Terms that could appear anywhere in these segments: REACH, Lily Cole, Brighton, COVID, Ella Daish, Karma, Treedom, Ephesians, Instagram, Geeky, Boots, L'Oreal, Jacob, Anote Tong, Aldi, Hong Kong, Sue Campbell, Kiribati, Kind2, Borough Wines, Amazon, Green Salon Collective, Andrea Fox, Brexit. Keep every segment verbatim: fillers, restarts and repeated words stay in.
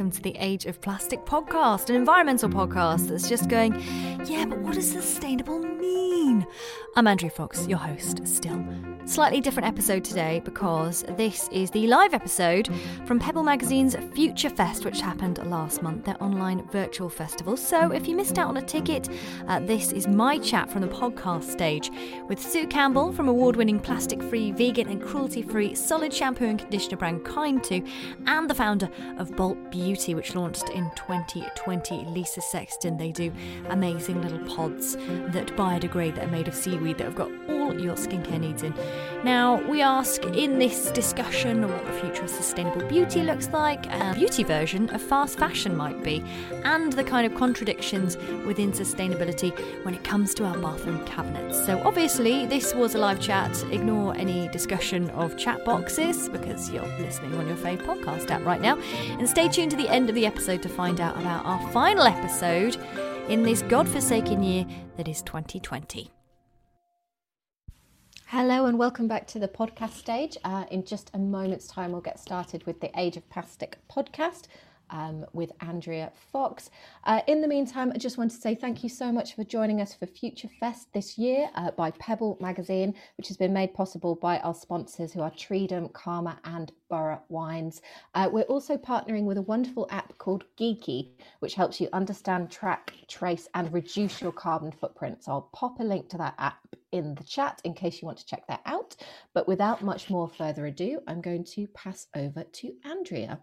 welcome to the Age of Plastic podcast, an environmental podcast that's just going, yeah, but what does sustainable mean? I'm Andrea Fox, your host still. Slightly different episode today because this is the live episode from Pebble Magazine's Future Fest, which happened last month, their online virtual festival. So if you missed out on a ticket, uh, this is my chat from the podcast stage with Sue Campbell from award-winning plastic-free, vegan and cruelty-free solid shampoo and conditioner brand Kind two, and the founder of Bolt Beauty, which launched in twenty twenty, Lisa Sexton. They do amazing little pods that biodegrade, that are made of seaweed, that have got all your skincare needs in. Now, we ask in this discussion what the future of sustainable beauty looks like, a beauty version of fast fashion might be, and the kind of contradictions within sustainability when it comes to our bathroom cabinets. So obviously, this was a live chat. Ignore any discussion of chat boxes because you're listening on your fave podcast app right now. And stay tuned to the end of the episode to find out about our final episode in this godforsaken year that is twenty twenty. Hello and welcome back to the podcast stage. Uh, in just a moment's time, we'll get started with the Age of Plastic podcast um, with Andrea Fox. Uh, in the meantime, I just want to say thank you so much for joining us for Future Fest this year uh, by Pebble Magazine, which has been made possible by our sponsors, who are Treedom, Karma and Borough Wines. Uh, we're also partnering with a wonderful app called Geeky, which helps you understand, track, trace and reduce your carbon footprint. So I'll pop a link to that app in the chat in case you want to check that out. But without much more further ado, I'm going to pass over to Andrea.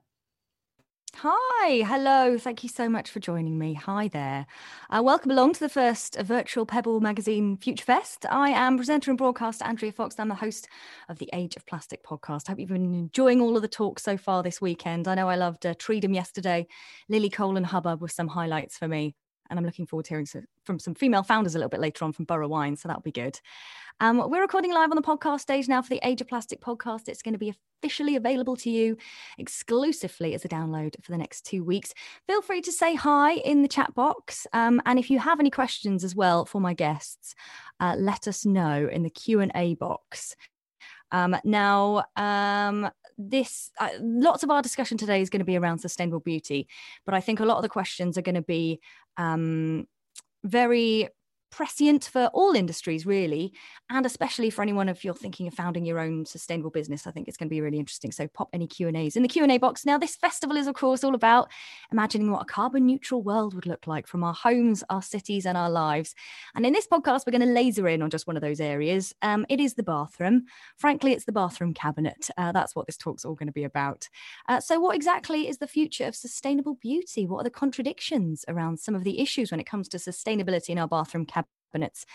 Hi, hello, thank you so much for joining me. Hi there. Uh, welcome along to the first virtual Pebble Magazine Future Fest. I am presenter and broadcaster Andrea Fox. I'm the host of the Age of Plastic podcast. I hope you've been enjoying all of the talks so far this weekend. I know I loved uh, Treedom yesterday. Lily Cole and Hubbub were some highlights for me. And I'm looking forward to hearing from some female founders a little bit later on from Borough Wines, so that'll be good. Um, we're recording live on the podcast stage now for the Age of Plastic podcast. It's going to be officially available to you exclusively as a download for the next two weeks. Feel free to say hi in the chat box. Um, and if you have any questions as well for my guests, uh, let us know in the Q and A box. Um, now, um, this uh, lots of our discussion today is going to be around sustainable beauty, but I think a lot of the questions are going to be um, very prescient for all industries, really, and especially for anyone if you're thinking of founding your own sustainable business. I think it's going to be really interesting, so pop any Q and A's in the Q and A box. Now, this festival is, of course, all about imagining what a carbon neutral world would look like from our homes, our cities and our lives. And in this podcast, we're going to laser in on just one of those areas. Um, it is the bathroom. Frankly, it's the bathroom cabinet. Uh, that's what this talk's all going to be about. Uh, so what exactly is the future of sustainable beauty? What are the contradictions around some of the issues when it comes to sustainability in our bathroom cabinet? Cabinets.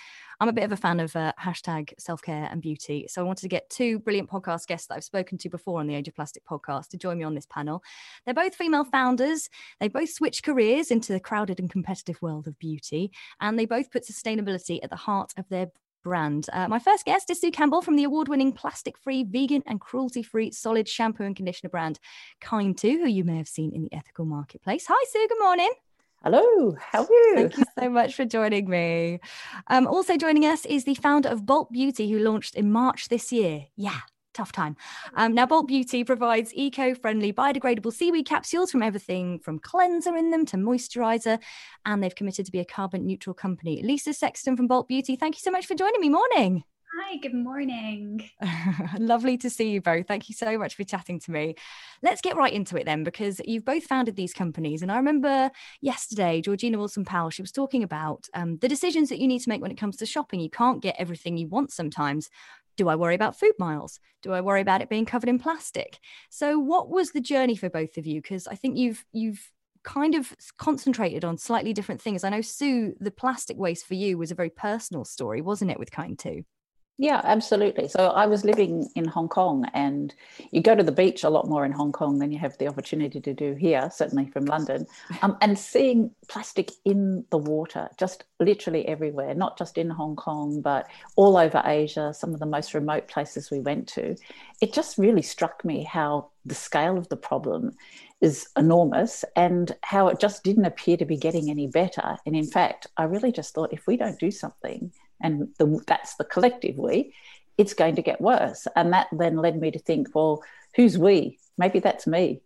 I'm a bit of a fan of uh, hashtag self-care and beauty, so I wanted to get two brilliant podcast guests that I've spoken to before on the Age of Plastic podcast to join me on this panel. They're both female founders, they both switched careers into the crowded and competitive world of beauty, and they both put sustainability at the heart of their brand. Uh, my first guest is Sue Campbell from the award-winning plastic-free, vegan and cruelty-free solid shampoo and conditioner brand Kind two, who you may have seen in the ethical marketplace. Hi Sue, good morning. Hello, how are you? Thank you so much for joining me. Um, also joining us is the founder of Bolt Beauty, who launched in March this year. Yeah, tough time. Um, now, Bolt Beauty provides eco-friendly, biodegradable seaweed capsules from everything from cleanser in them to moisturiser, and they've committed to be a carbon-neutral company. Lisa Sexton from Bolt Beauty, thank you so much for joining me. Morning. Hi, good morning. Lovely to see you both. Thank you so much for chatting to me. Let's get right into it then, because you've both founded these companies. And I remember yesterday, Georgina Wilson-Powell, she was talking about um, the decisions that you need to make when it comes to shopping. You can't get everything you want sometimes. Do I worry about food miles? Do I worry about it being covered in plastic? So what was the journey for both of you? Because I think you've you've kind of concentrated on slightly different things. I know, Sue, the plastic waste for you was a very personal story, wasn't it, with Kind two? Yeah, absolutely. So I was living in Hong Kong, and you go to the beach a lot more in Hong Kong than you have the opportunity to do here, certainly from London, um, and seeing plastic in the water just literally everywhere, not just in Hong Kong, but all over Asia, some of the most remote places we went to. It just really struck me how the scale of the problem is enormous and how it just didn't appear to be getting any better. And in fact, I really just thought, if we don't do something, and the, that's the collective we, it's going to get worse. And that then led me to think, well, who's we? Maybe that's me.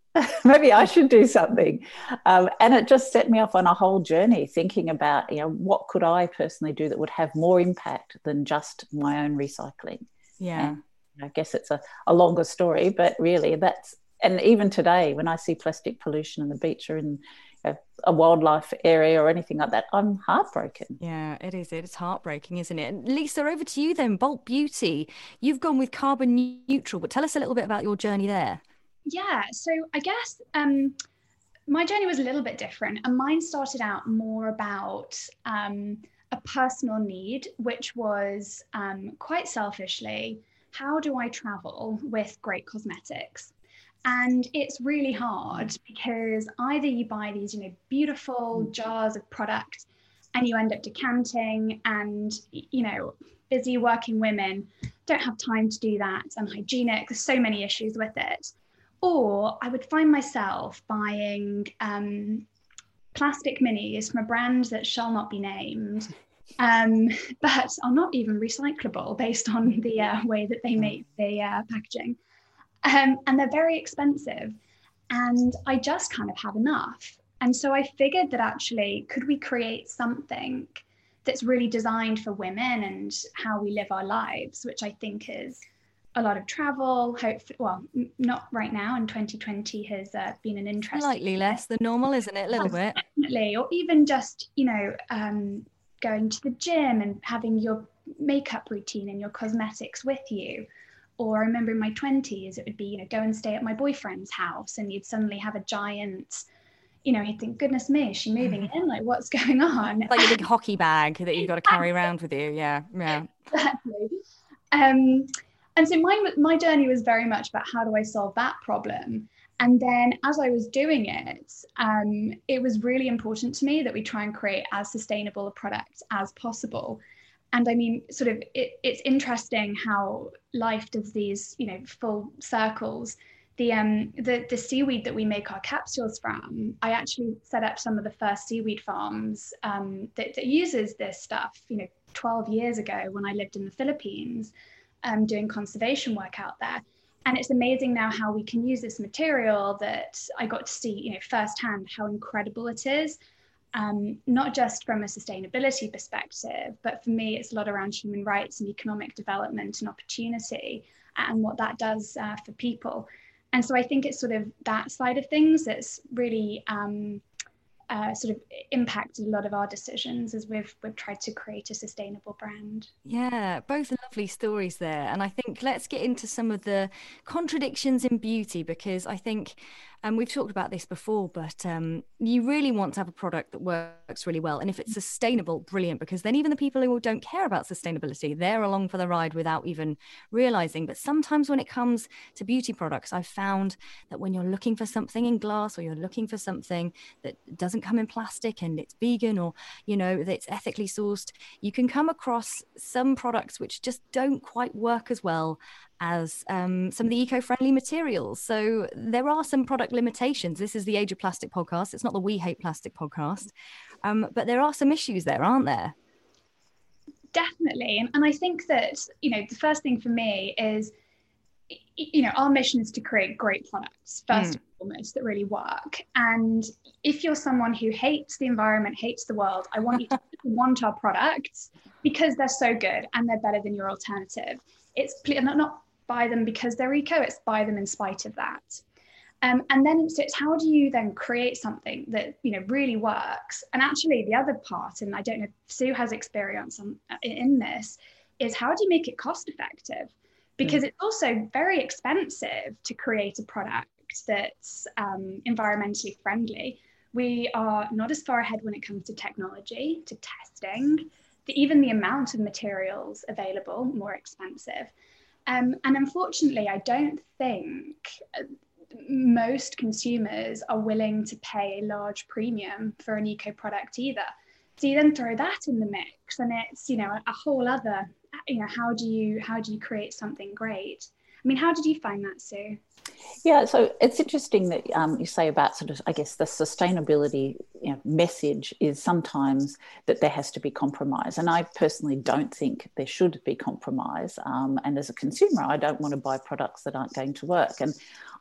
maybe I should do something. Um, and it just set me off on a whole journey thinking about, you know, what could I personally do that would have more impact than just my own recycling? Yeah. And I guess it's a, a longer story, but really that's, and even today when I see plastic pollution on the beach or in a, a wildlife area or anything like that, I'm heartbroken. Yeah, it is. It's heartbreaking, isn't it? And Lisa, over to you then, Bolt Beauty. You've gone with carbon neutral, but tell us a little bit about your journey there. Yeah, so I guess um, my journey was a little bit different, and mine started out more about um, a personal need, which was um, quite selfishly, how do I travel with great cosmetics? And it's really hard because either you buy these, you know, beautiful jars of product and you end up decanting, and, you know, busy working women don't have time to do that, and hygienic, there's so many issues with it. Or I would find myself buying um, plastic minis from a brand that shall not be named, um, but are not even recyclable based on the uh, way that they make the uh, packaging. Um, and they're very expensive. And I just kind of had enough. And so I figured that actually, could we create something that's really designed for women and how we live our lives, which I think is a lot of travel, hopefully, well, not right now, and twenty twenty has uh, been an interest. Slightly less than normal, isn't it? A little bit. Definitely, or even just, you know, um, going to the gym and having your makeup routine and your cosmetics with you. Or I remember in my twenties, it would be, you know, go and stay at my boyfriend's house, and you'd suddenly have a giant, you know, he'd think, goodness me, is she moving in? Like, what's going on? It's like a big hockey bag that you've got to carry around with you. Yeah, yeah. Exactly. Um, And so my, my journey was very much about how do I solve that problem? And then as I was doing it, um, it was really important to me that we try and create as sustainable a product as possible. And I mean, sort of, it, it's interesting how life does these, you know, full circles. The, um, the, the seaweed that we make our capsules from, I actually set up some of the first seaweed farms um, that, that uses this stuff, you know, twelve years ago when I lived in the Philippines. Um, doing conservation work out there, and it's amazing now how we can use this material that I got to see, you know, firsthand how incredible it is, um, not just from a sustainability perspective, but for me it's a lot around human rights and economic development and opportunity and what that does uh, for people. And so I think it's sort of that side of things that's really um, Uh, sort of impacted a lot of our decisions as we've we've tried to create a sustainable brand. Yeah, both lovely stories there. And I think let's get into some of the contradictions in beauty, because I think, and we've talked about this before, but um, you really want to have a product that works really well. And if it's sustainable, brilliant, because then even the people who don't care about sustainability, they're along for the ride without even realizing. But sometimes when it comes to beauty products, I've found that when you're looking for something in glass, or you're looking for something that doesn't come in plastic and it's vegan, or you know that's ethically sourced, you can come across some products which just don't quite work as well as um, some of the eco-friendly materials. So there are some product limitations. This is the Age of Plastic podcast. It's not the We Hate Plastic podcast, um, but there are some issues there, aren't there? Definitely. And, and I think that, you know, the first thing for me is, you know, our mission is to create great products first mm. and foremost that really work. And if you're someone who hates the environment, hates the world, I want you to want our products because they're so good and they're better than your alternative. It's not, not buy them because they're eco, it's buy them in spite of that. Um, and then so it's how do you then create something that, you know, really works? And actually the other part, and I don't know if Sue has experience on, in this, is how do you make it cost effective? Because it's also very expensive to create a product that's um, environmentally friendly. We are not as far ahead when it comes to technology, to testing, to even the amount of materials available, more expensive. Um, and unfortunately, I don't think most consumers are willing to pay a large premium for an eco product either. So you then throw that in the mix and it's, you know, a whole other, you know, how do you how do you create something great? I mean, how did you find that, Sue? Yeah, so it's interesting that um, you say about sort of, I guess, the sustainability, you know, message is sometimes that there has to be compromise. And I personally don't think there should be compromise. Um, and as a consumer, I don't want to buy products that aren't going to work. And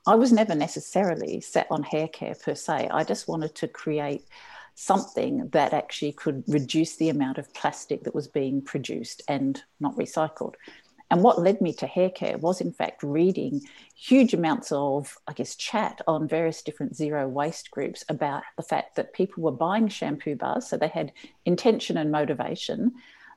I was never necessarily set on hair care per se. I just wanted to create something that actually could reduce the amount of plastic that was being produced and not recycled. And what led me to hair care was, in fact, reading huge amounts of, I guess, chat on various different zero waste groups about the fact that people were buying shampoo bars, so they had intention and motivation,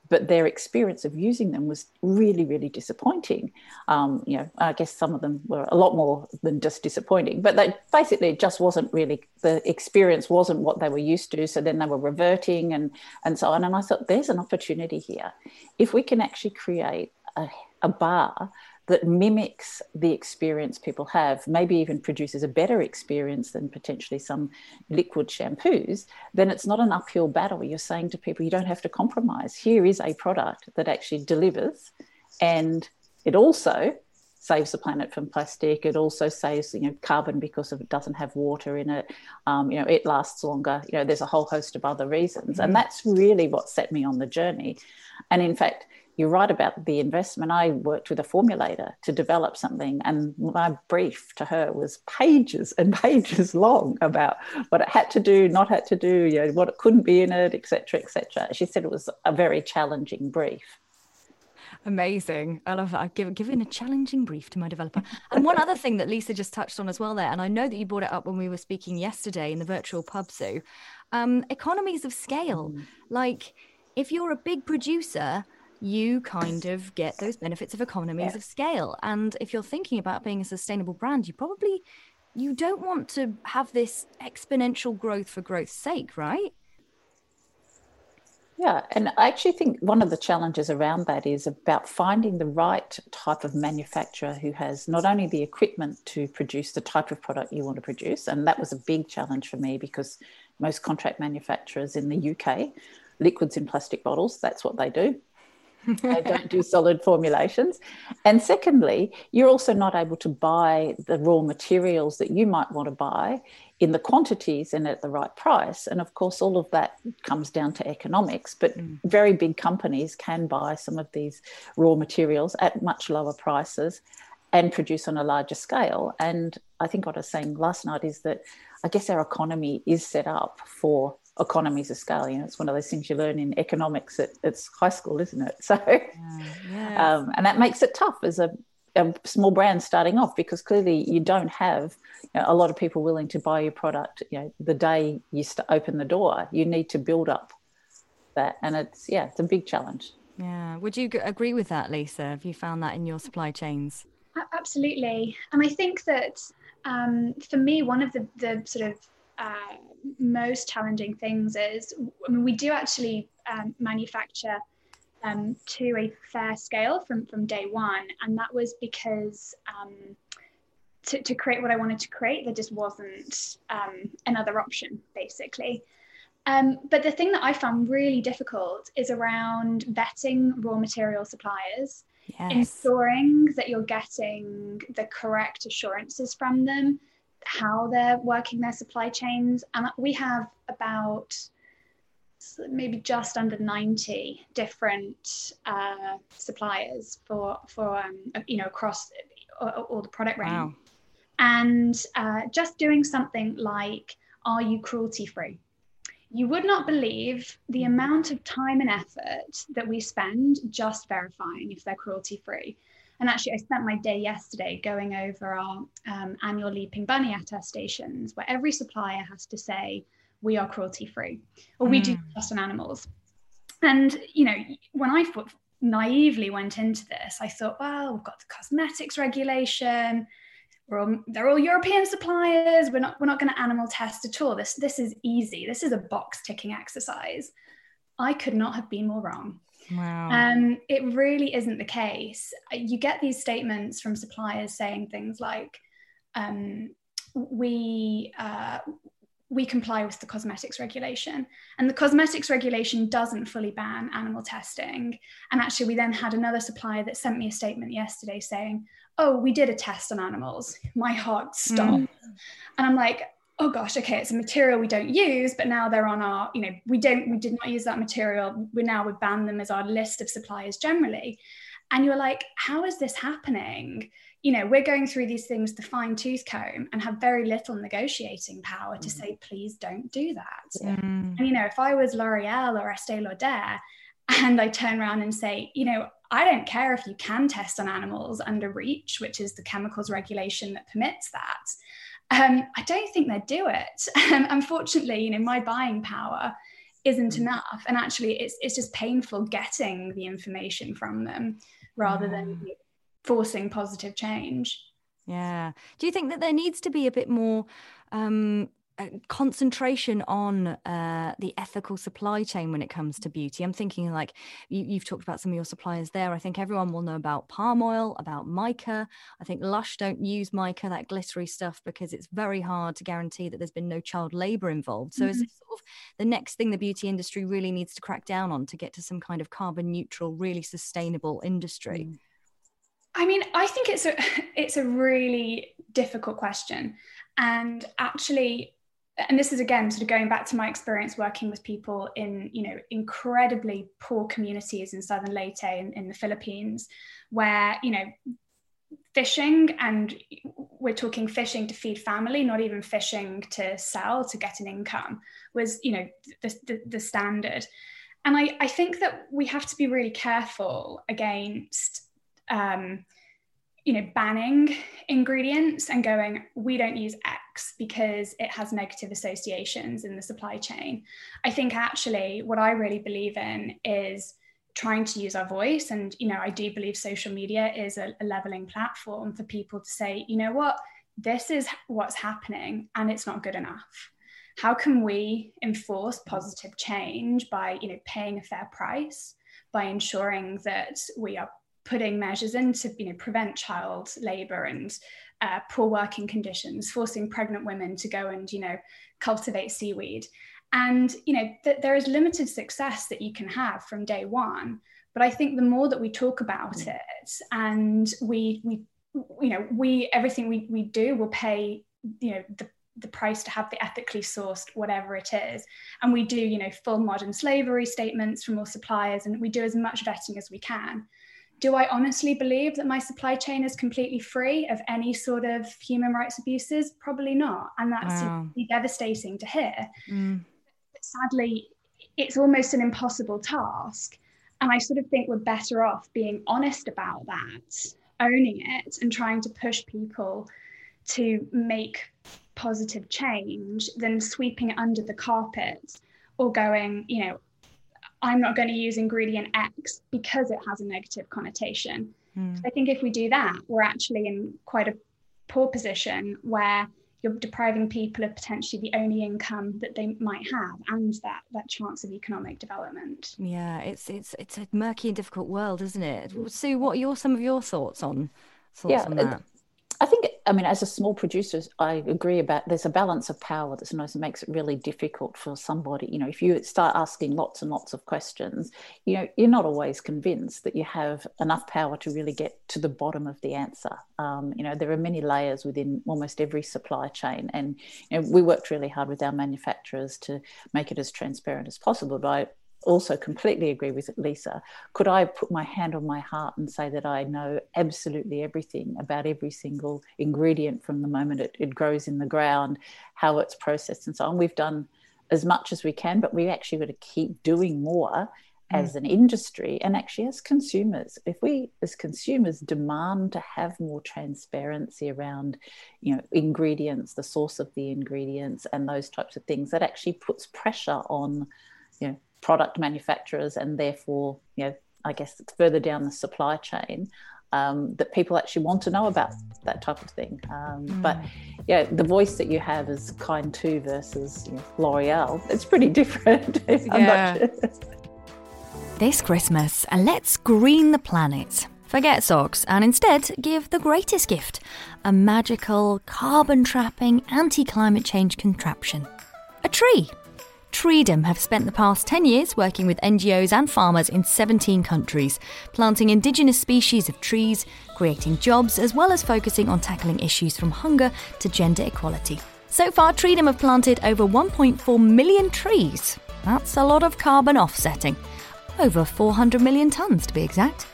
but their experience of using them was really, really disappointing. Um, you know, I guess some of them were a lot more than just disappointing, but they basically just wasn't really, the experience wasn't what they were used to, so then they were reverting and, and so on. And I thought, there's an opportunity here. If we can actually create a, a bar that mimics the experience people have, maybe even produces a better experience than potentially some liquid shampoos, then it's not an uphill battle. You're saying to people, you don't have to compromise. Here is a product that actually delivers, and it also saves the planet from plastic. It also saves, you know, carbon because of it doesn't have water in it. Um, you know, it lasts longer. You know, there's a whole host of other reasons. Mm-hmm. And that's really what set me on the journey. And in fact, you're right about the investment. I worked with a formulator to develop something, and my brief to her was pages and pages long about what it had to do, not had to do, you know, what it couldn't be in it, et cetera, et cetera. She said it was a very challenging brief. Amazing. I love that. I've given, given a challenging brief to my developer. And one other thing that Lisa just touched on as well there, and I know that you brought it up when we were speaking yesterday in the virtual pub, Sue, um, economies of scale. Mm. Like if you're a big producer, you kind of get those benefits of economies yeah. of scale. And if you're thinking about being a sustainable brand, you probably, you don't want to have this exponential growth for growth's sake, right? Yeah, and I actually think one of the challenges around that is about finding the right type of manufacturer who has not only the equipment to produce the type of product you want to produce, and that was a big challenge for me because most contract manufacturers in the U K, liquids in plastic bottles, that's what they do. They don't do solid formulations. And secondly, you're also not able to buy the raw materials that you might want to buy in the quantities and at the right price. And of course, all of that comes down to economics, but mm. very big companies can buy some of these raw materials at much lower prices and produce on a larger scale. And I think what I was saying last night is that I guess our economy is set up for economies of scale. You know, it's one of those things you learn in economics at it's high school, isn't it? So, yeah, yeah. Um, and that makes it tough as a, a small brand starting off, because clearly you don't have, you know, a lot of people willing to buy your product. You know, the day you st- open the door, you need to build up that, and it's yeah, it's a big challenge. Yeah, would you g- agree with that, Lisa? Have you found that in your supply chains? Absolutely, and I think that um, for me, one of the the sort of Uh, most challenging things is, I mean, we do actually um, manufacture um, to a fair scale from, from day one. And that was because um, to, to create what I wanted to create, there just wasn't um, another option, basically. Um, but the thing that I found really difficult is around vetting raw material suppliers, yes. ensuring that you're getting the correct assurances from them, how they're working their supply chains. And we have about maybe just under ninety different uh, suppliers for, for um, you know, across all the product range. Wow. And uh, just doing something like, are you cruelty free? You would not believe the amount of time and effort that we spend just verifying if they're cruelty free. And actually, I spent my day yesterday going over our um, annual Leaping Bunny attestations, where every supplier has to say, we are cruelty-free, or mm. we do test on animals. And, you know, when I thought, naively went into this, I thought, well, we've got the cosmetics regulation, we're all, they're all European suppliers, we're not, we're not going to animal test at all. This, this is easy. This is a box-ticking exercise. I could not have been more wrong. Wow. Um, it really isn't the case. You get these statements from suppliers saying things like, um, we, uh, we comply with the cosmetics regulation. And the cosmetics regulation doesn't fully ban animal testing. And actually, we then had another supplier that sent me a statement yesterday saying, oh, we did a test on animals. My heart stopped. Mm. And I'm like, oh gosh, okay, it's a material we don't use, but now they're on our, you know, we don't, we did not use that material. We now would ban them as our list of suppliers generally. And you're like, how is this happening? You know, we're going through these things with a fine tooth comb and have very little negotiating power to say, please don't do that. Mm. And, you know, if I was L'Oreal or Estee Lauder and I turn around and say, you know, I don't care if you can test on animals under REACH, which is the chemicals regulation that permits that. Um, I don't think they'd do it. Um, unfortunately, you know, my buying power isn't enough. And actually, it's it's just painful getting the information from them rather yeah. than forcing positive change. Yeah. Do you think that there needs to be a bit more um, concentration on uh, the ethical supply chain when it comes to beauty? I'm thinking like you, you've talked about some of your suppliers there. I think everyone will know about palm oil, about mica. I think Lush don't use mica, that glittery stuff, because it's very hard to guarantee that there's been no child labour involved. So mm-hmm. is it sort of the next thing the beauty industry really needs to crack down on to get to some kind of carbon neutral, really sustainable industry? Mm. I mean, I think it's a, it's a really difficult question. And actually, and this is, again, sort of going back to my experience working with people in, you know, incredibly poor communities in southern Leyte in, in the Philippines, where, you know, fishing, and we're talking fishing to feed family, not even fishing to sell, to get an income, was, you know, the, the, the standard. And I, I think that we have to be really careful against, um, you know, banning ingredients and going, we don't use X because it has negative associations in the supply chain. I think actually what I really believe in is trying to use our voice. And, you know, I do believe social media is a, a leveling platform for people to say, you know what, this is what's happening and it's not good enough. How can we enforce positive change by, you know, paying a fair price, by ensuring that we are putting measures in to, you know, prevent child labour and uh, poor working conditions, forcing pregnant women to go and, you know, cultivate seaweed. And, you know, th- there is limited success that you can have from day one. But I think the more that we talk about it, and we, we you know, we, everything we, we do will pay, you know, the the price to have the ethically sourced whatever it is. And we do, you know, full modern slavery statements from all suppliers, and we do as much vetting as we can. Do I honestly believe that my supply chain is completely free of any sort of human rights abuses? Probably not. And that's wow. really devastating to hear. Mm. But sadly, it's almost an impossible task. And I sort of think we're better off being honest about that, owning it, and trying to push people to make positive change than sweeping it under the carpet or going, you know, I'm not going to use ingredient X because it has a negative connotation. Mm. So I think if we do that, we're actually in quite a poor position where you're depriving people of potentially the only income that they might have, and that that chance of economic development. Yeah, it's it's it's a murky and difficult world, isn't it? Sue, what are your, some of your thoughts on thoughts yeah, on that? I think, I mean, as a small producer, I agree about there's a balance of power that's nice and makes it really difficult for somebody. You know, if you start asking lots and lots of questions, you know, you're not always convinced that you have enough power to really get to the bottom of the answer. Um, you know, there are many layers within almost every supply chain. And, you know, we worked really hard with our manufacturers to make it as transparent as possible. But I also completely agree with Lisa. Could I put my hand on my heart and say that I know absolutely everything about every single ingredient from the moment it, it grows in the ground, how it's processed and so on? We've done as much as we can, but we've actually got to keep doing more as an industry, and actually as consumers. If we as consumers demand to have more transparency around, you know, ingredients, the source of the ingredients and those types of things, that actually puts pressure on, you know, product manufacturers, and therefore, you know, I guess it's further down the supply chain, um, that people actually want to know about that type of thing. Um, mm. But yeah, the voice that you have is Kind two versus, you know, L'Oreal. It's pretty different. I'm yeah. not sure. This Christmas, let's green the planet. Forget socks and instead give the greatest gift, a magical carbon trapping anti-climate change contraption. A tree. Treedom have spent the past ten years working with N G Os and farmers in seventeen countries, planting indigenous species of trees, creating jobs, as well as focusing on tackling issues from hunger to gender equality. So far, Treedom have planted over one point four million trees. That's a lot of carbon offsetting. Over four hundred million tonnes, to be exact.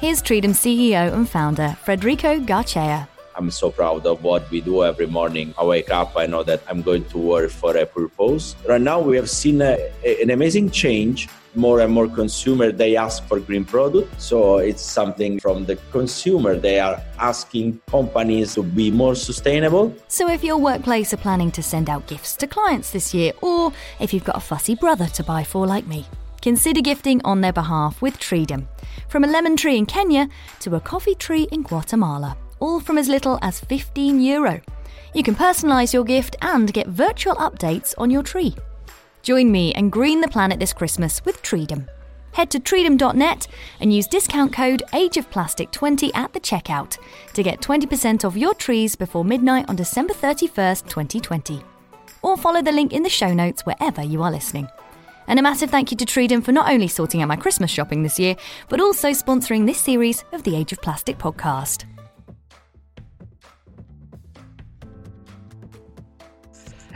Here's Treedom C E O and founder, Federico Garcea. I'm so proud of what we do every morning. I wake up, I know that I'm going to work for a purpose. Right now, we have seen a, a, an amazing change. More and more consumers, they ask for green product. So it's something from the consumer. They are asking companies to be more sustainable. So if your workplace are planning to send out gifts to clients this year, or if you've got a fussy brother to buy for like me, consider gifting on their behalf with Treedom. From a lemon tree in Kenya to a coffee tree in Guatemala. All from as little as fifteen euro. You can personalise your gift and get virtual updates on your tree. Join me and green the planet this Christmas with Treedom. Head to treedom dot net and use discount code age of plastic twenty at the checkout to get twenty percent off your trees before midnight on December thirty-first, twenty twenty. Or follow the link in the show notes wherever you are listening. And a massive thank you to Treedom for not only sorting out my Christmas shopping this year, but also sponsoring this series of the Age of Plastic podcast.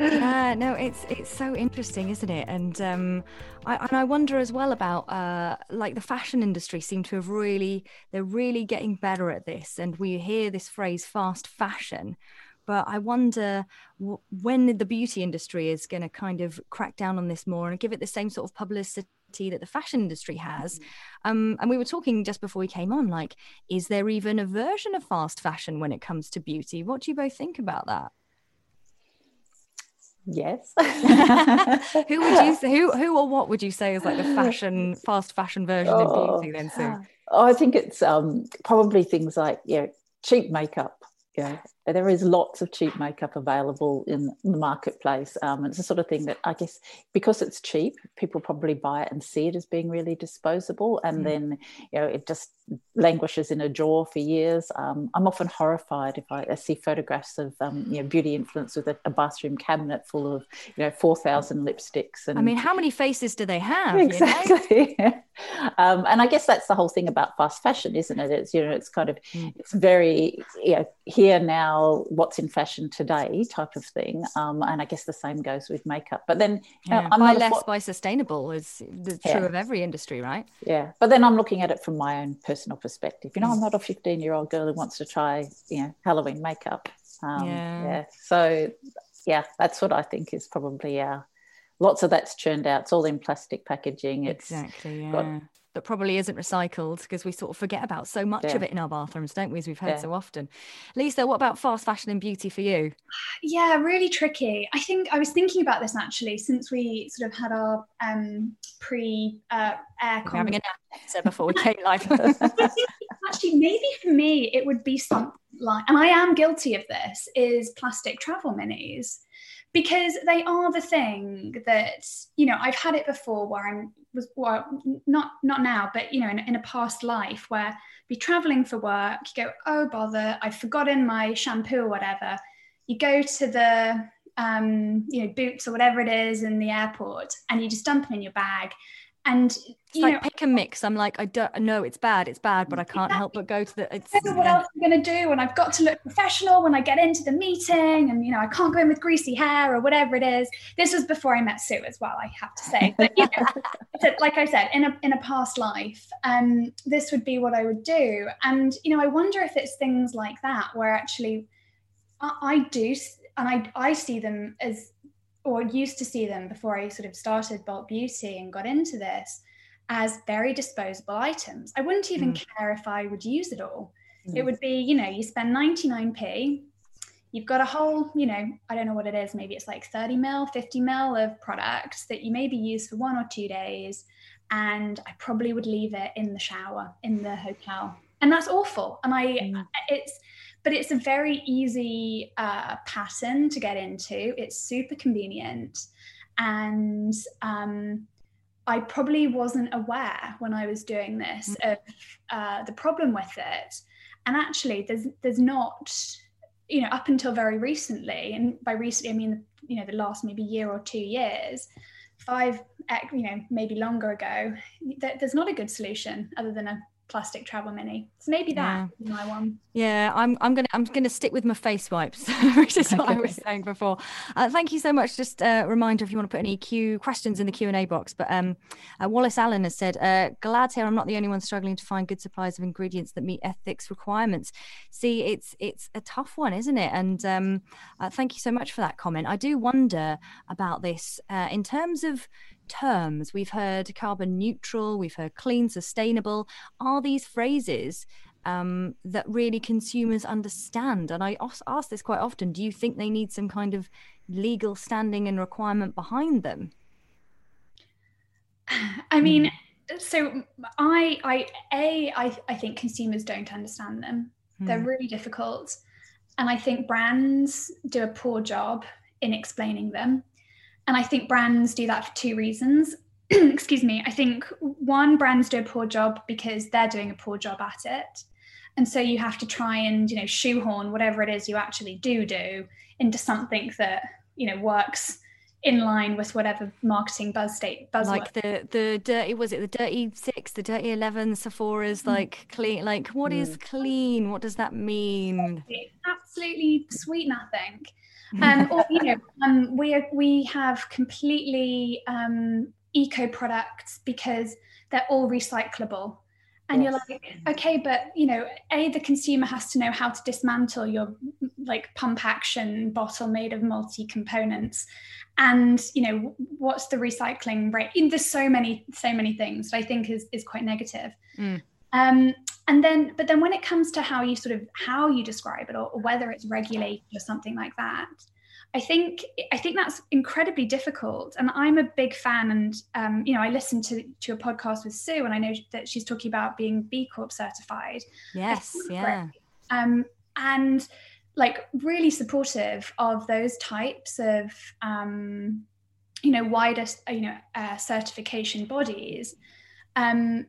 Yeah, no, it's it's so interesting, isn't it? And um, I and I wonder as well about uh, like the fashion industry seem to have really they're really getting better at this, and we hear this phrase fast fashion, but I wonder w- when the beauty industry is going to kind of crack down on this more and give it the same sort of publicity that the fashion industry has. Um, and we were talking just before we came on, like, is there even a version of fast fashion when it comes to beauty? What do you both think about that? Yes. Who would you who who or what would you say is like the fashion fast fashion version oh, of beauty then, Sue? Oh, I think it's um, probably things like yeah cheap makeup. Yeah, there is lots of cheap makeup available in the marketplace. Um, it's the sort of thing that I guess because it's cheap, people probably buy it and see it as being really disposable, and mm. then you know it just languishes in a drawer for years. Um, I'm often horrified if I, I see photographs of um, you know beauty influencers with a, a bathroom cabinet full of you know four thousand lipsticks. And I mean, how many faces do they have? Exactly. You know? Um, and I guess that's the whole thing about fast fashion, isn't it? It's you know it's kind of mm. it's very you know, here now, what's in fashion today type of thing. Um, and I guess the same goes with makeup. But then yeah, uh, buy less, what... buy sustainable is the yeah. true of every industry, right? Yeah. But then I'm looking at it from my own personal perspective. You know, I'm not a fifteen-year-old girl who wants to try you know Halloween makeup. Um, yeah. yeah. So yeah, that's what I think is probably our. Lots of that's churned out. It's all in plastic packaging. It's exactly, yeah. Got... That probably isn't recycled because we sort of forget about so much yeah. of it in our bathrooms, don't we, as we've heard yeah. so often. Lisa, what about fast fashion and beauty for you? Yeah, really tricky. I think I was thinking about this actually since we sort of had our um, pre-air uh, con. We're having an answer before we came live. Actually, maybe for me it would be something like, and I am guilty of this, is plastic travel minis. Because they are the thing that, you know, I've had it before where I'm, was well, not not now, but, you know, in, in a past life where I'd be traveling for work, you go, oh, bother, I've forgotten my shampoo or whatever. You go to the, um, you know, Boots or whatever it is in the airport and you just dump them in your bag. And it's you like know, pick and mix. I'm like, I don't know, it's bad, it's bad, but I can't exactly. help but go to the. It's, I don't know what yeah. else I'm going to do, and I've got to look professional when I get into the meeting, and you know, I can't go in with greasy hair or whatever it is. This was before I met Sue as well, I have to say. But, you know, like I said, in a in a past life, um, this would be what I would do, and you know, I wonder if it's things like that where actually I, I do, and I I see them as. Or used to see them before I sort of started Bolt Beauty and got into this as very disposable items. I wouldn't even mm. care if I would use it all. Mm. It would be, you know, you spend ninety-nine p, you've got a whole, you know, I don't know what it is, maybe it's like thirty mil, fifty mil of products that you maybe use for one or two days. And I probably would leave it in the shower, in the hotel. And that's awful. And I, mm. it's, But it's a very easy uh, pattern to get into. It's super convenient. And um, I probably wasn't aware when I was doing this of uh, the problem with it. And actually, there's there's not, you know, up until very recently, and by recently, I mean you know, the last maybe year or two years, five, you know, maybe longer ago, th- there's not a good solution other than a plastic travel mini. So maybe that yeah. is my one. Yeah, I'm I'm gonna I'm gonna stick with my face wipes, which is what I was saying before. Uh, thank you so much. Just a reminder, if you want to put any Q questions in the Q and A box. But um, uh, Wallace Allen has said, uh, glad here I'm not the only one struggling to find good supplies of ingredients that meet ethics requirements. See, it's it's a tough one, isn't it? And um, uh, thank you so much for that comment. I do wonder about this uh, in terms of terms. We've heard carbon neutral, we've heard clean, sustainable. Are these phrases um, that really consumers understand? And I ask this quite often, do you think they need some kind of legal standing and requirement behind them? I mean, so I, I, A, I, I think consumers don't understand them. Hmm. They're really difficult. And I think brands do a poor job in explaining them. And I think brands do that for two reasons. Excuse me. I think, one, brands do a poor job because they're doing a poor job at it. And so you have to try and, you know, shoehorn whatever it is you actually do do into something that, you know, works in line with whatever marketing buzz state buzz. Like the, the dirty, was it the dirty six, the dirty eleven, Sephora's mm. like clean, like what mm. is clean? What does that mean? It's absolutely sweet nothing. um, or, you know, um, we are, we have completely um, eco products because they're all recyclable, and yes. you're like, okay, but you know, a the consumer has to know how to dismantle your like pump action bottle made of multi components, and you know, what's the recycling rate? There's so many, so many things that I think is is quite negative. Mm. Um, and then, but then when it comes to how you sort of, how you describe it or, or whether it's regulated or something like that, I think, I think that's incredibly difficult. And I'm a big fan and, um, you know, I listened to, to a podcast with Sue and I know that she's talking about being B Corp certified. Yes. Yeah. Um, and like really supportive of those types of, um, you know, wider, you know, uh, certification bodies, um,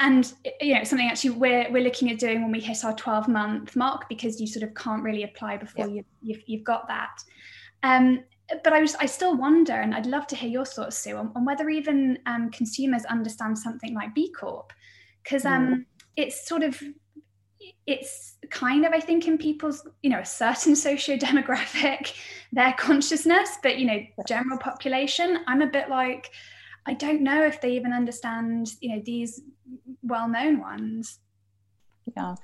and you know, something actually we're we're looking at doing when we hit our twelve month mark, because you sort of can't really apply before yeah. you, you've, you've got that. Um, but I was I still wonder, and I'd love to hear your thoughts, Sue, on, on whether even um, consumers understand something like B Corp, because um, mm. it's sort of it's kind of I think in people's, you know, a certain socio-demographic, their consciousness, but you know, general population, I'm a bit like, I don't know if they even understand, you know, these well-known ones. Yeah,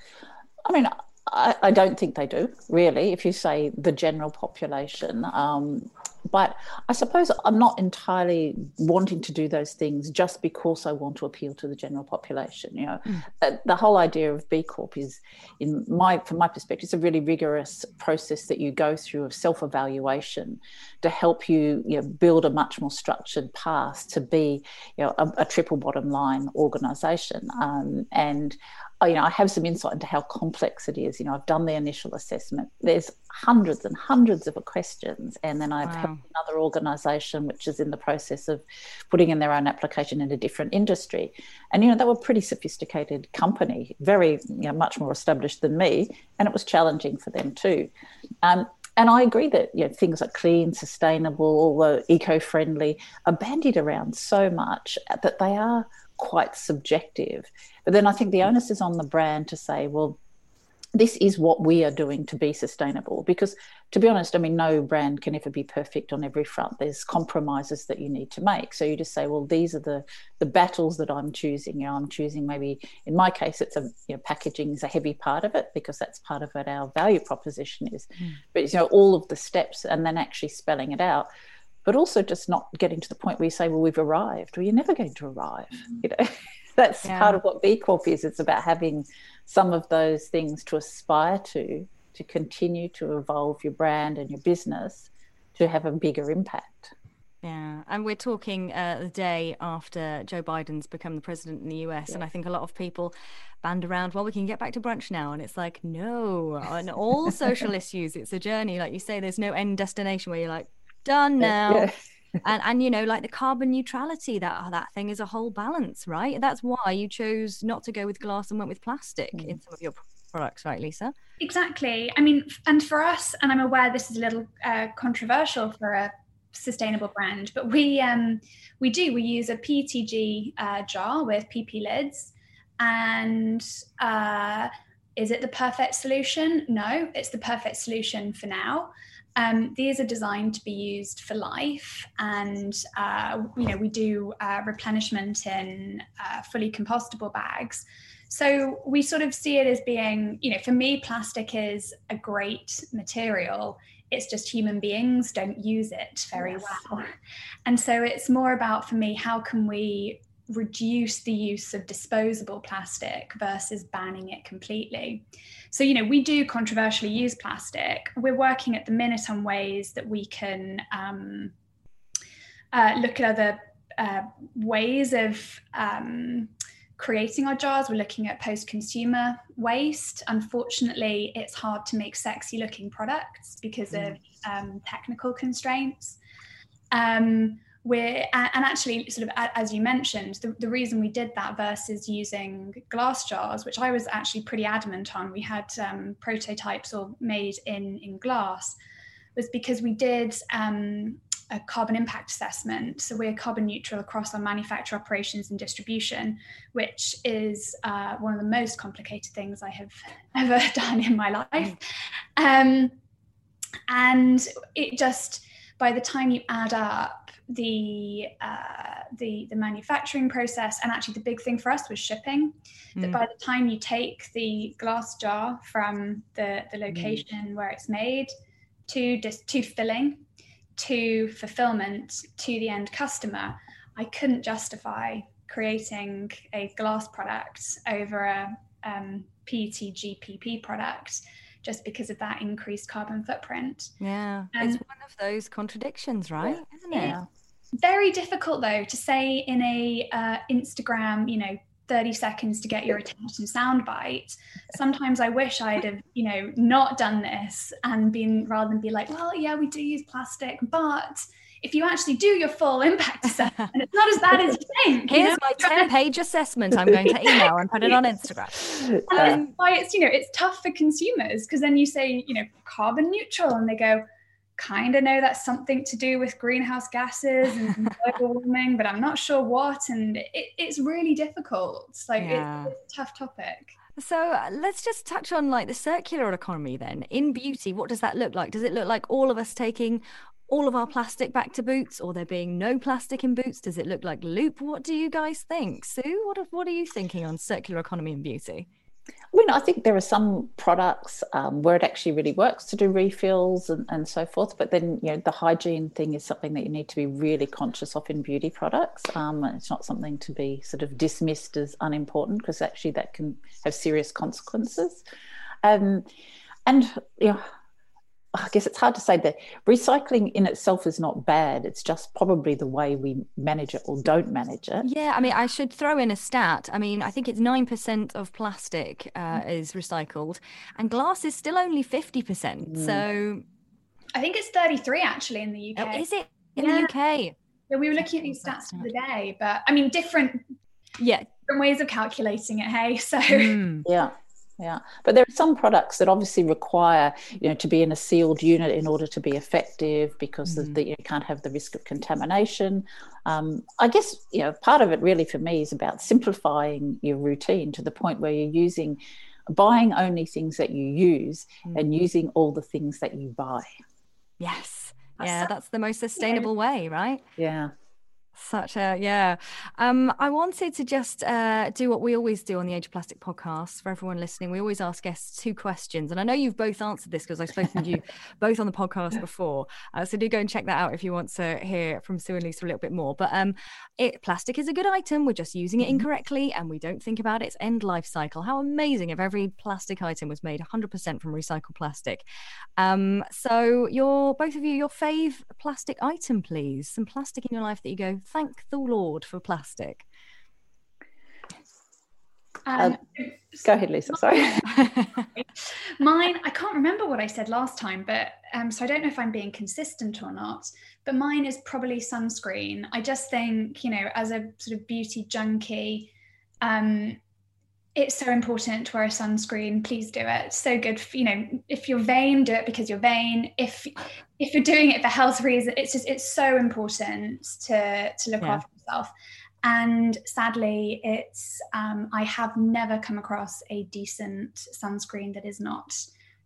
I mean, I, I don't think they do, really, if you say the general population. Um, but I suppose I'm not entirely wanting to do those things just because I want to appeal to the general population. You know, mm. uh, the whole idea of B Corp is, in my, from my perspective, it's a really rigorous process that you go through of self-evaluation to help you, you know, build a much more structured path to be, you know, a, a triple bottom line organisation. Um, and you know, I have some insight into how complex it is. You know, I've done the initial assessment. There's hundreds and hundreds of questions, and then I've wow. helped another organisation which is in the process of putting in their own application in a different industry. And you know, they were a pretty sophisticated company, very, you know, much more established than me, and it was challenging for them too. Um, And I agree that, you know, things like clean, sustainable, eco-friendly are bandied around so much that they are quite subjective. But then I think the onus is on the brand to say, well, this is what we are doing to be sustainable, because to be honest, I mean, no brand can ever be perfect on every front. There's compromises that you need to make. So you just say, well, these are the, the battles that I'm choosing. You know, I'm choosing maybe, in my case, it's a, you know, packaging is a heavy part of it because that's part of what our value proposition is. Mm. But, you know, all of the steps and then actually spelling it out. But also just not getting to the point where you say, well, we've arrived. Well, you're never going to arrive, you know. That's yeah. part of what B Corp is. It's about having some of those things to aspire to, to continue to evolve your brand and your business to have a bigger impact. Yeah, and we're talking uh, the day after Joe Biden's become the president in the U S, yeah. and I think a lot of people band around, well, we can get back to brunch now, and it's like, no, on all social issues, it's a journey. Like you say, there's no end destination where you're like, done now. Yeah. And, and, you know, like the carbon neutrality, that that thing is a whole balance, right? That's why you chose not to go with glass and went with plastic mm. in some of your products, right, Lisa? Exactly. I mean, and for us, and I'm aware this is a little uh, controversial for a sustainable brand, but we um, we do, we use a P E T G uh, jar with P P lids. And uh, is it the perfect solution? No, it's the perfect solution for now. Um, these are designed to be used for life, and uh, you know, we do uh, replenishment in uh, fully compostable bags. So we sort of see it as being, you know, for me, plastic is a great material. It's just human beings don't use it very yes. well. And so it's more about, for me, how can we reduce the use of disposable plastic versus banning it completely. So, you know, we do controversially use plastic. We're working at the minute on ways that we can um, uh, look at other uh, ways of um, creating our jars. We're looking at post-consumer waste. Unfortunately, it's hard to make sexy looking products because mm. of um, technical constraints. Um, We're, and actually, sort of as you mentioned, the, the reason we did that versus using glass jars, which I was actually pretty adamant on, we had um, prototypes all made in, in glass, was because we did um, a carbon impact assessment. So we're carbon neutral across our manufacture operations and distribution, which is uh, one of the most complicated things I have ever done in my life. Um, and it just, by the time you add up, the uh the the manufacturing process, and actually the big thing for us was shipping, mm. that by the time you take the glass jar from the the location mm. where it's made to just to filling to fulfillment to the end customer, I couldn't justify creating a glass product over a um P E T G P P product just because of that increased carbon footprint. Yeah, um, it's one of those contradictions, right? Yeah. Isn't it? Yeah. Very difficult though to say in a uh, Instagram, you know, thirty seconds to get your attention soundbite. Sometimes I wish I'd have, you know, not done this and been, rather than be like, well, yeah, we do use plastic, but if you actually do your full impact assessment, it's not as bad as you think. Here's you know? my ten-page assessment I'm going to email and put it on Instagram. And that's why it's, you know, it's tough for consumers, because then you say, you know, carbon neutral, and they go, kind of know that's something to do with greenhouse gases and global warming, but I'm not sure what. And it, it's really difficult. Like, yeah. it's, it's a tough topic. So uh, let's just touch on like the circular economy then. In beauty, what does that look like? Does it look like all of us taking all of our plastic back to Boots, or there being no plastic in Boots? Does it look like Loop? What do you guys think? Sue, what are, what are you thinking on circular economy and beauty? I mean, I think there are some products um, where it actually really works to do refills and, and so forth. But then, you know, the hygiene thing is something that you need to be really conscious of in beauty products. Um, and it's not something to be sort of dismissed as unimportant, because actually that can have serious consequences. Um, and, you know, I guess it's hard to say that recycling in itself is not bad. It's just probably the way we manage it or don't manage it. Yeah, I mean, I should throw in a stat. I mean, I think it's nine percent of plastic uh, is recycled, and glass is still only fifty percent. Mm. So I think it's thirty-three actually in the U K. Oh, is it? In yeah. the U K? Yeah, we were looking at these stats for the day, but I mean, different, yeah. different ways of calculating it, hey? So mm. yeah. Yeah, but there are some products that obviously require, you know, to be in a sealed unit in order to be effective, because mm. the, you can't have the risk of contamination. Um, I guess, you know, part of it really for me is about simplifying your routine to the point where you're using, buying only things that you use mm. and using all the things that you buy. Yes. That's yeah, that's the most sustainable yeah. way, right? Yeah. Such a, yeah. Um, I wanted to just uh, do what we always do on the Age of Plastic podcast for everyone listening. We always ask guests two questions. And I know you've both answered this because I've spoken to you both on the podcast before. Uh, so do go and check that out if you want to hear from Sue and Lisa a little bit more. But um, it, plastic is a good item. We're just using it incorrectly and we don't think about its end life cycle. How amazing if every plastic item was made one hundred percent from recycled plastic. Um, so your both of you, your fave plastic item, please. Some plastic in your life that you go, thank the Lord for plastic. Um, um, go ahead, Lisa. Sorry. Mine, I can't remember what I said last time, but um, so I don't know if I'm being consistent or not, but mine is probably sunscreen. I just think, you know, as a sort of beauty junkie, um, It's so important to wear a sunscreen. Please do it. So good for, you know, if you're vain, do it because you're vain. If if you're doing it for health reasons, it's just, it's so important to, to look yeah. after yourself. And sadly, it's, um, I have never come across a decent sunscreen that is not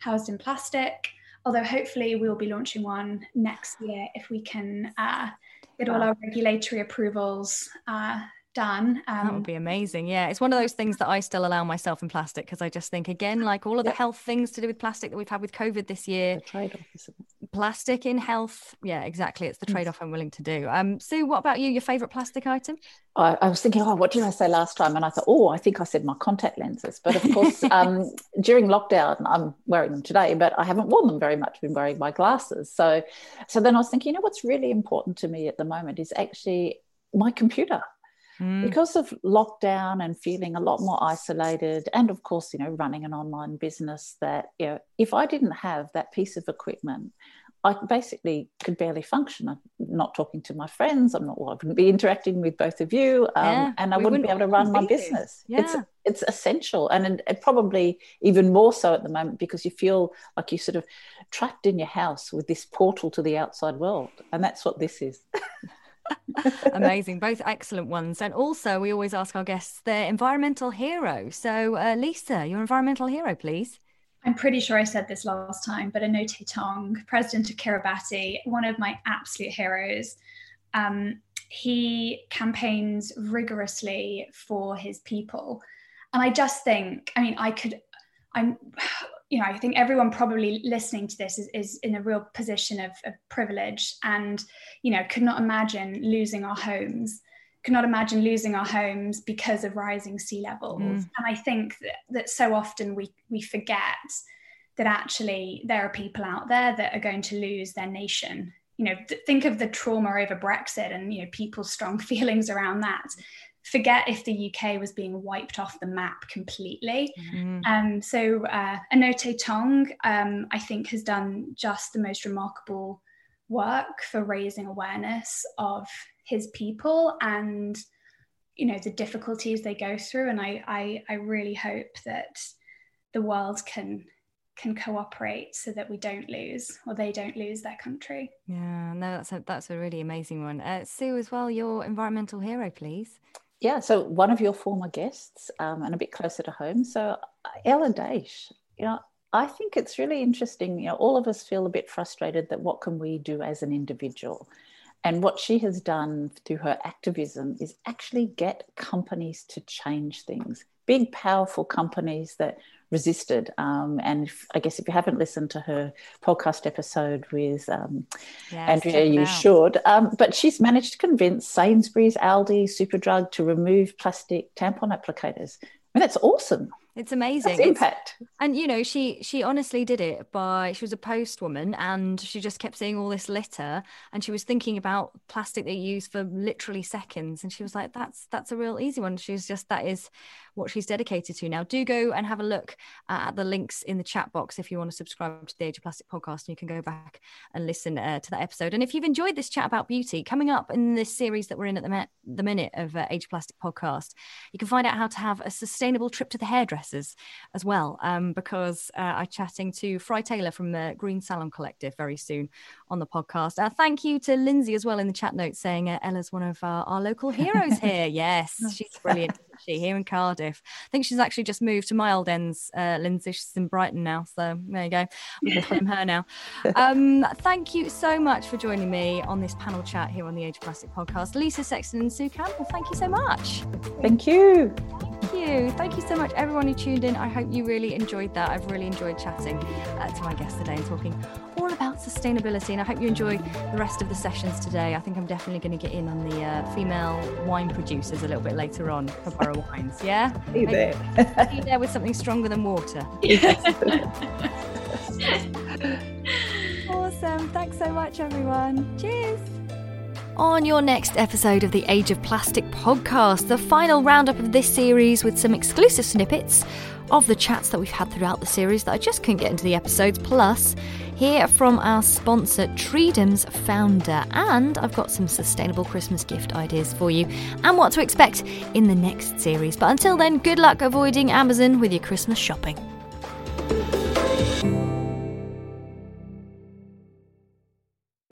housed in plastic. Although hopefully we'll be launching one next year if we can uh, get all our regulatory approvals uh done. Um, that would be amazing. Yeah, it's one of those things that I still allow myself in plastic, because I just think, again, like all of the yeah. health things to do with plastic that we've had with COVID this year, the trade-off is plastic in health. Yeah, exactly. It's the trade-off I'm willing to do. Um, Sue, what about you? Your favourite plastic item? I, I was thinking, oh, what did I say last time? And I thought, oh, I think I said my contact lenses. But of course, um, during lockdown, I'm wearing them today, but I haven't worn them very much. I've been wearing my glasses. So, so then I was thinking, you know, what's really important to me at the moment is actually my computer. Mm. Because of lockdown and feeling a lot more isolated, and of course, you know, running an online business, that, you know, if I didn't have that piece of equipment, I basically could barely function. I'm not talking to my friends. I'm not. Well, I wouldn't be interacting with both of you, um, yeah, and I wouldn't, wouldn't be able to run my business. Yeah. It's it's essential, and it probably even more so at the moment, because you feel like you're sort of trapped in your house with this portal to the outside world, and that's what this is. Amazing, both excellent ones. And also we always ask our guests their environmental hero. So uh, Lisa, your environmental hero, please. I'm pretty sure I said this last time, but Anote Tong, president of Kiribati, one of my absolute heroes. Um, he campaigns rigorously for his people, and I just think, I mean, I could, I'm, you know, I think everyone probably listening to this is, is in a real position of, of privilege, and, you know, could not imagine losing our homes, could not imagine losing our homes because of rising sea levels. Mm. And I think that, that so often we, we forget that actually there are people out there that are going to lose their nation. You know, th- think of the trauma over Brexit and, you know, people's strong feelings around that. Forget if the U K was being wiped off the map completely. Mm-hmm. Um, so uh, Anote Tong, um, I think, has done just the most remarkable work for raising awareness of his people and, you know, the difficulties they go through. And I, I, I really hope that the world can can cooperate so that we don't lose, or they don't lose their country. Yeah, no, that's a, that's a really amazing one. Uh, Sue, as well, your environmental hero, please. Yeah, so one of your former guests, um, and a bit closer to home, so Ella Daish. You know, I think it's really interesting. You know, all of us feel a bit frustrated that what can we do as an individual? And what she has done through her activism is actually get companies to change things. Big, powerful companies that resisted. Um, and if, I guess if you haven't listened to her podcast episode with um, yes, Andrea, you out. should. Um, but she's managed to convince Sainsbury's, Aldi, Superdrug to remove plastic tampon applicators. I mean, that's awesome. It's amazing. That's impact. It's, and, you know, she she honestly did it by, she was a post woman, and she just kept seeing all this litter, and she was thinking about plastic that you use for literally seconds. And she was like, that's that's a real easy one. She was just, that is what she's dedicated to now. Do go and have a look at the links in the chat box if you want to subscribe to the Age of Plastic podcast, and you can go back and listen uh, to that episode. And if you've enjoyed this chat about beauty, coming up in this series that we're in at the, ma- the minute of uh, Age of Plastic podcast, you can find out how to have a sustainable trip to the hairdresser as well, um, because uh, I'm chatting to Fry Taylor from the Green Salon Collective very soon on the podcast. Uh, thank you to Lindsay as well in the chat note, saying uh, Ella's one of our, our local heroes here. Yes, she's brilliant, isn't she, here in Cardiff. I think she's actually just moved to my old ends, uh, Lindsay. She's in Brighton now, so there you go. I'm going to claim her now. Um, thank you so much for joining me on this panel chat here on the Age of Plastic podcast. Lisa Sexton and Sue Campbell, thank you so much. Thank you. Thank you. Thank you so much, everyone who tuned in. I hope you really enjoyed that. I've really enjoyed chatting uh, to my guests today and talking all about sustainability. And I hope you enjoy the rest of the sessions today. I think I'm definitely going to get in on the uh, female wine producers a little bit later on for Borough Wines. Yeah? Be there. Be there with something stronger than water. Yes. Awesome. Thanks so much, everyone. Cheers. on your next episode of the Age of Plastic podcast, the final roundup of this series with some exclusive snippets of the chats that we've had throughout the series that I just couldn't get into the episodes, plus hear from our sponsor Treedom's founder, and I've got some sustainable Christmas gift ideas for you and what to expect in the next series. But until then, good luck avoiding Amazon with your Christmas shopping.